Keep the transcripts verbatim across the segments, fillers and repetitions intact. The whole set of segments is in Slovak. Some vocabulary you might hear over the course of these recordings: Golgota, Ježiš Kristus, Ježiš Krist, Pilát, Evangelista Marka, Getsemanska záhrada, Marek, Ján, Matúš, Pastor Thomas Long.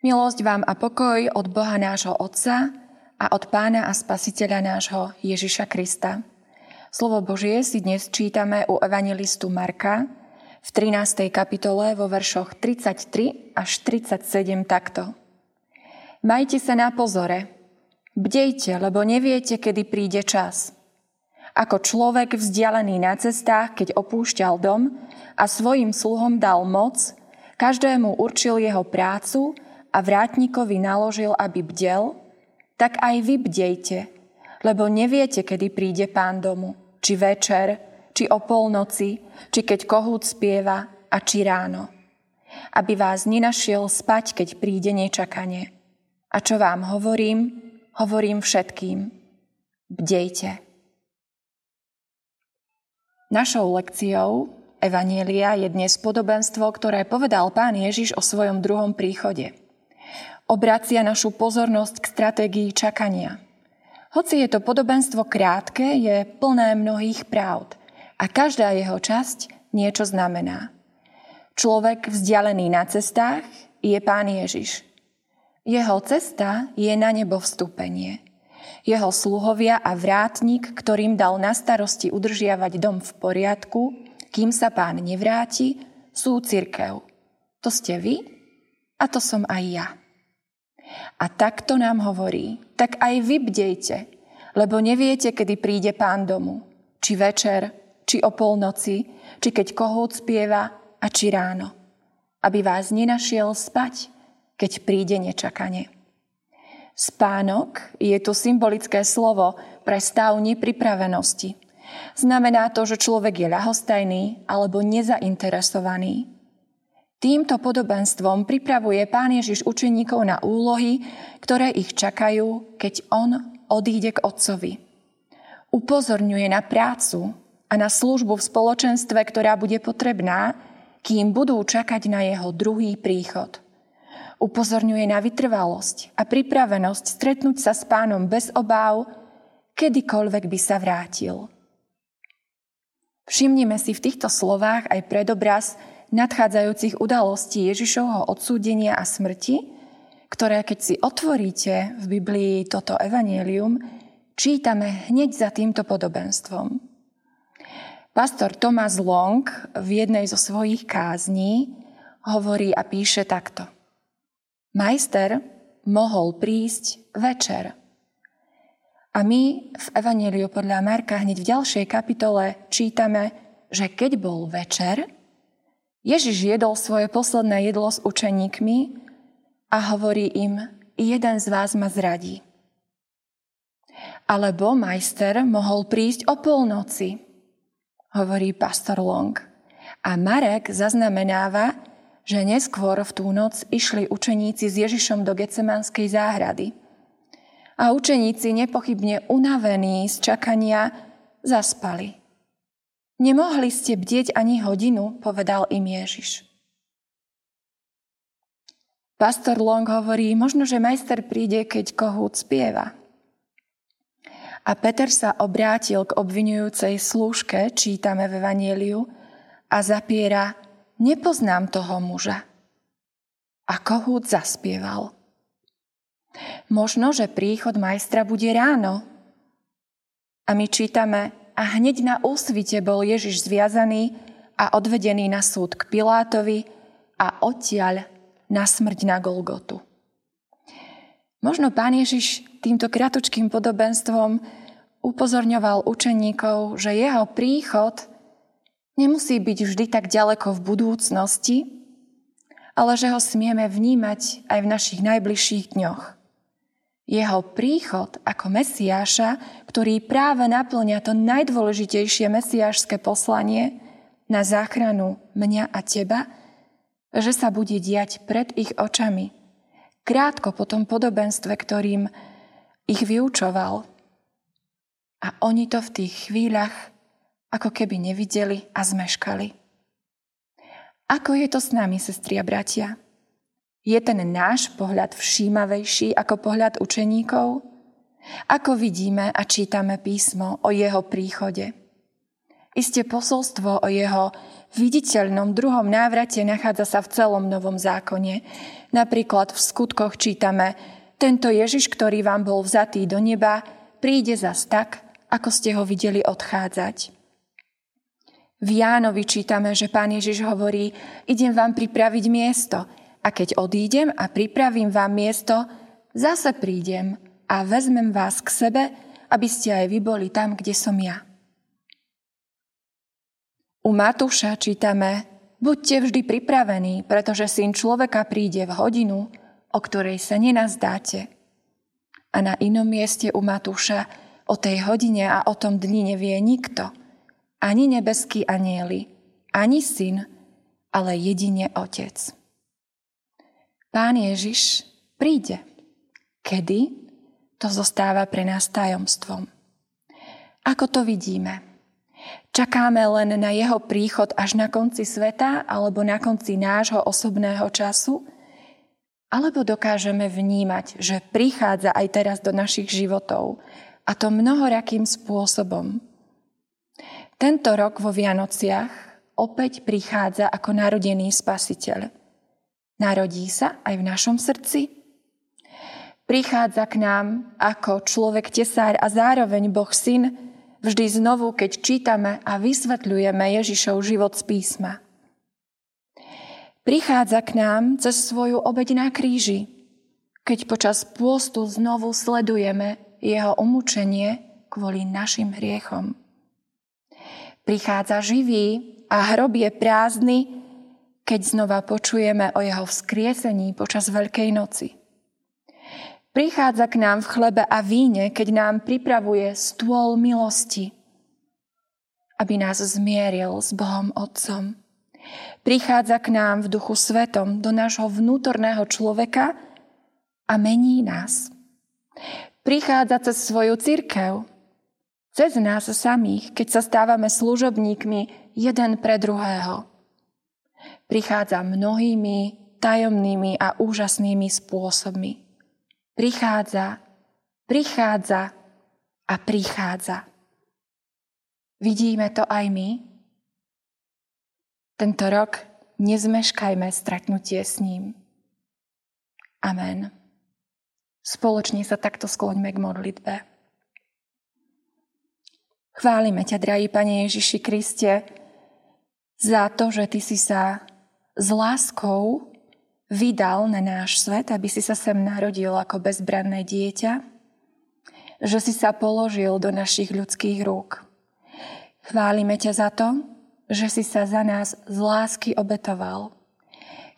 Milosť vám a pokoj od Boha nášho Otca a od Pána a Spasiteľa nášho Ježiša Krista. Slovo Božie si dnes čítame u Evangelistu Marka v trinástej kapitole vo veršoch tridsaťtri až tridsaťsedem takto. Majte sa na pozore, bdejte, lebo neviete, kedy príde čas. Ako človek vzdialený na cestách, keď opúšťal dom a svojim sluhom dal moc, každému určil jeho prácu a vrátnikovi naložil, aby bdel, tak aj vy bdejte, lebo neviete, kedy príde pán domu, či večer, či o polnoci, či keď kohút spieva a či ráno. Aby vás nenašiel spať, keď príde nečakanie. A čo vám hovorím, hovorím všetkým. Bdejte. Našou lekciou Evanielia je dnes podobenstvo, ktoré povedal pán Ježiš o svojom druhom príchode. Obracia našu pozornosť k stratégii čakania. Hoci je to podobenstvo krátke, je plné mnohých pravd a každá jeho časť niečo znamená. Človek vzdialený na cestách je pán Ježiš. Jeho cesta je na nebo vstúpenie. Jeho sluhovia a vrátnik, ktorým dal na starosti udržiavať dom v poriadku, kým sa pán nevráti, sú cirkev. To ste vy a to som aj ja. A takto nám hovorí, tak aj vy bdejte, lebo neviete, kedy príde pán domu. Či večer, či o polnoci, či keď kohút spieva a či ráno. Aby vás nenašiel spať, keď príde nečakanie. Spánok je tu symbolické slovo pre stav nepripravenosti. Znamená to, že človek je ľahostajný alebo nezainteresovaný. Týmto podobenstvom pripravuje Pán Ježiš učeníkov na úlohy, ktoré ich čakajú, keď on odíde k Otcovi. Upozorňuje na prácu a na službu v spoločenstve, ktorá bude potrebná, kým budú čakať na jeho druhý príchod. Upozorňuje na vytrvalosť a pripravenosť stretnúť sa s Pánom bez obáv, kedykoľvek by sa vrátil. Všimnime si v týchto slovách aj predobraz nadchádzajúcich udalostí Ježišovho odsúdenia a smrti, ktoré, keď si otvoríte v Biblii toto evanjelium, čítame hneď za týmto podobenstvom. Pastor Thomas Long v jednej zo svojich kázní hovorí a píše takto. Majster mohol prísť večer. A my v evanjeliu podľa Marka hneď v ďalšej kapitole čítame, že keď bol večer, Ježiš jedol svoje posledné jedlo s učeníkmi a hovorí im, jeden z vás ma zradí. Alebo majster mohol prísť o polnoci, hovorí pastor Long. A Marek zaznamenáva, že neskôr v tú noc išli učeníci s Ježišom do Getsemanskej záhrady. A učeníci, nepochybne unavení z čakania, zaspali. Nemohli ste bdieť ani hodinu, povedal im Ježiš. Pastor Long hovorí, možno, že majster príde, keď kohút spieva. A Peter sa obrátil k obvinujúcej slúžke, čítame v evanjeliu, a zapiera, nepoznám toho muža. A kohút zaspieval. Možno, že príchod majstra bude ráno. A my čítame, a hneď na úsvite bol Ježiš zviazaný a odvedený na súd k Pilátovi a odtiaľ na smrť na Golgotu. Možno pán Ježiš týmto kratučkým podobenstvom upozorňoval učeníkov, že jeho príchod nemusí byť vždy tak ďaleko v budúcnosti, ale že ho smieme vnímať aj v našich najbližších dňoch. Jeho príchod ako Mesiáša, ktorý práve naplňa to najdôležitejšie mesiášske poslanie na záchranu mňa a teba, že sa bude diať pred ich očami, krátko po tom podobenstve, ktorým ich vyučoval. A oni to v tých chvíľach ako keby nevideli a zmeškali. Ako je to s nami, sestri a bratia? Je ten náš pohľad všímavejší ako pohľad učeníkov? Ako vidíme a čítame písmo o jeho príchode? Isté posolstvo o jeho viditeľnom druhom návrate nachádza sa v celom Novom zákone. Napríklad v Skutkoch čítame: Tento Ježiš, ktorý vám bol vzatý do neba, príde zas tak, ako ste ho videli odchádzať. V Jánovi čítame, že Pán Ježiš hovorí: Idem vám pripraviť miesto, a keď odídem a pripravím vám miesto, zase prídem a vezmem vás k sebe, aby ste aj vy boli tam, kde som ja. U Matúša čítame: Buďte vždy pripravení, pretože Syn človeka príde v hodinu, o ktorej sa nenazdáte. A na inom mieste u Matúša o tej hodine a o tom dni nevie nikto. Ani nebeskí anjeli, ani Syn, ale jedine Otec. Pán Ježiš príde. Kedy? To zostáva pre nás tajomstvom. Ako to vidíme? Čakáme len na jeho príchod až na konci sveta alebo na konci nášho osobného času? Alebo dokážeme vnímať, že prichádza aj teraz do našich životov, a to mnohorakým spôsobom? Tento rok vo Vianociach opäť prichádza ako narodený Spasiteľ. Narodí sa aj v našom srdci. Prichádza k nám ako človek tesár a zároveň Boh Syn, vždy znovu, keď čítame a vysvetľujeme Ježišov život z písma. Prichádza k nám cez svoju obeť na kríži, keď počas pôstu znovu sledujeme jeho umúčenie kvôli našim hriechom. Prichádza živý a hrob je prázdny, keď znova počujeme o jeho vzkriesení počas Veľkej noci. Prichádza k nám v chlebe a víne, keď nám pripravuje stôl milosti, aby nás zmieril s Bohom Otcom. Prichádza k nám v Duchu Svetom do nášho vnútorného človeka a mení nás. Prichádza cez svoju cirkev, cez nás samých, keď sa stávame služobníkmi jeden pre druhého. Prichádza mnohými tajomnými a úžasnými spôsobmi. Prichádza, prichádza a prichádza. Vidíme to aj my? Tento rok nezmeškajme stretnutie s ním. Amen. Spoločne sa takto skloňme k modlitbe. Chválime ťa, drahý Pane Ježiši Kriste, za to, že ty si sa s láskou vydal na náš svet, aby si sa sem narodil ako bezbranné dieťa, že si sa položil do našich ľudských rúk. Chválime ťa za to, že si sa za nás z lásky obetoval.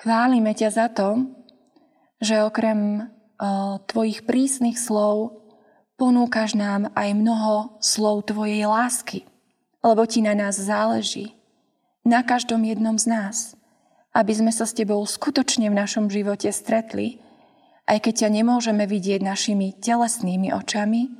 Chválime ťa za to, že okrem uh, tvojich prísnych slov ponúkaš nám aj mnoho slov tvojej lásky, lebo ti na nás záleží, na každom jednom z nás, aby sme sa s tebou skutočne v našom živote stretli, aj keď ťa nemôžeme vidieť našimi telesnými očami.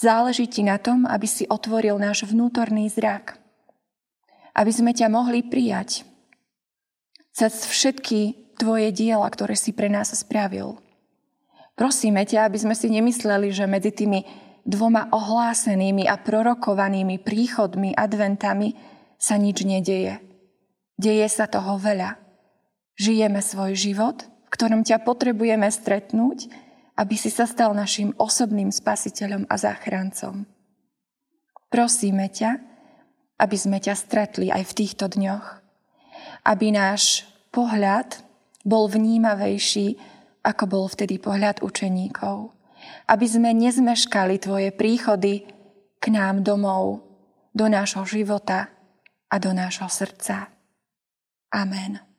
Záleží ti na tom, aby si otvoril náš vnútorný zrak, aby sme ťa mohli prijať cez všetky tvoje diela, ktoré si pre nás spravil. Prosíme ťa, aby sme si nemysleli, že medzi tými dvoma ohlásenými a prorokovanými príchodmi, adventami sa nič nedeje. Deje sa toho veľa. Žijeme svoj život, v ktorom ťa potrebujeme stretnúť, aby si sa stal našim osobným spasiteľom a záchrancom. Prosíme ťa, aby sme ťa stretli aj v týchto dňoch. Aby náš pohľad bol vnímavejší, ako bol vtedy pohľad učeníkov. Aby sme nezmeškali tvoje príchody k nám domov, do nášho života a do nášho srdca. Amen.